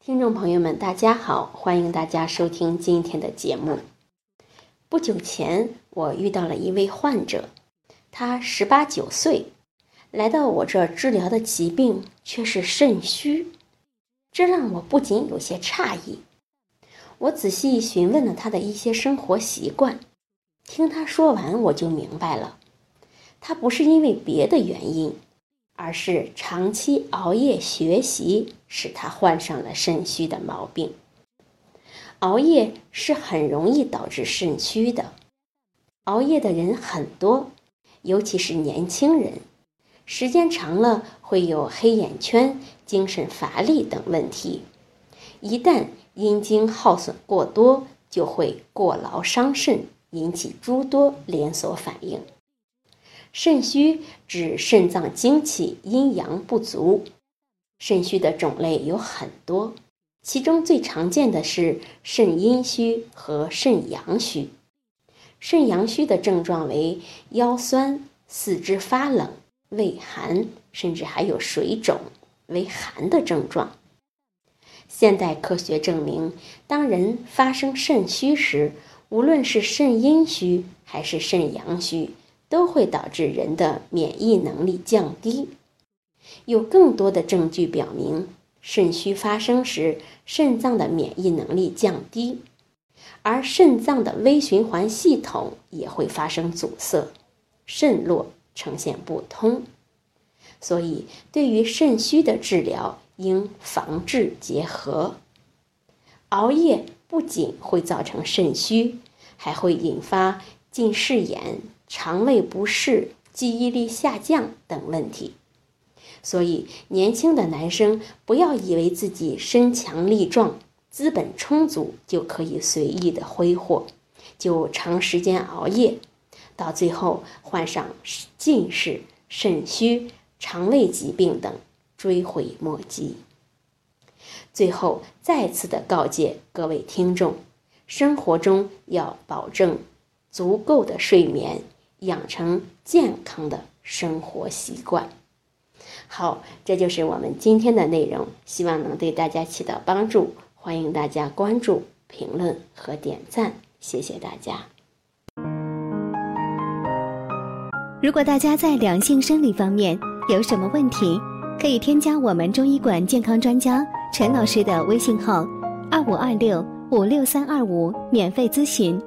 听众朋友们大家好，欢迎大家收听今天的节目。不久前我遇到了一位患者，他18、19岁来到我这治疗的疾病却是肾虚，这让我不仅有些诧异。我仔细询问了他的一些生活习惯，听他说完我就明白了，他不是因为别的原因，而是长期熬夜学习使他患上了肾虚的毛病。熬夜是很容易导致肾虚的，熬夜的人很多，尤其是年轻人，时间长了会有黑眼圈、精神乏力等问题。一旦阴精耗损过多，就会过劳伤肾，引起诸多连锁反应。肾虚指肾脏精气阴阳不足，肾虚的种类有很多，其中最常见的是肾阴虚和肾阳虚。肾阳虚的症状为腰酸、四肢发冷、畏寒，甚至还有水肿为寒的症状。现代科学证明，当人发生肾虚时，无论是肾阴虚还是肾阳虚，都会导致人的免疫能力降低。有更多的证据表明，肾虚发生时，肾脏的免疫能力降低，而肾脏的微循环系统也会发生阻塞，肾络呈现不通。所以，对于肾虚的治疗应防治结合。熬夜不仅会造成肾虚，还会引发近视眼、肠胃不适、记忆力下降等问题。所以年轻的男生不要以为自己身强力壮、资本充足就可以随意的挥霍，就长时间熬夜，到最后患上近视、肾虚、肠胃疾病等，追悔莫及。最后再次的告诫各位听众，生活中要保证足够的睡眠，养成健康的生活习惯。好，这就是我们今天的内容，希望能对大家起到帮助，欢迎大家关注、评论和点赞，谢谢大家。如果大家在两性生理方面有什么问题，可以添加我们中医馆健康专家陈老师的微信号2526-56325免费咨询。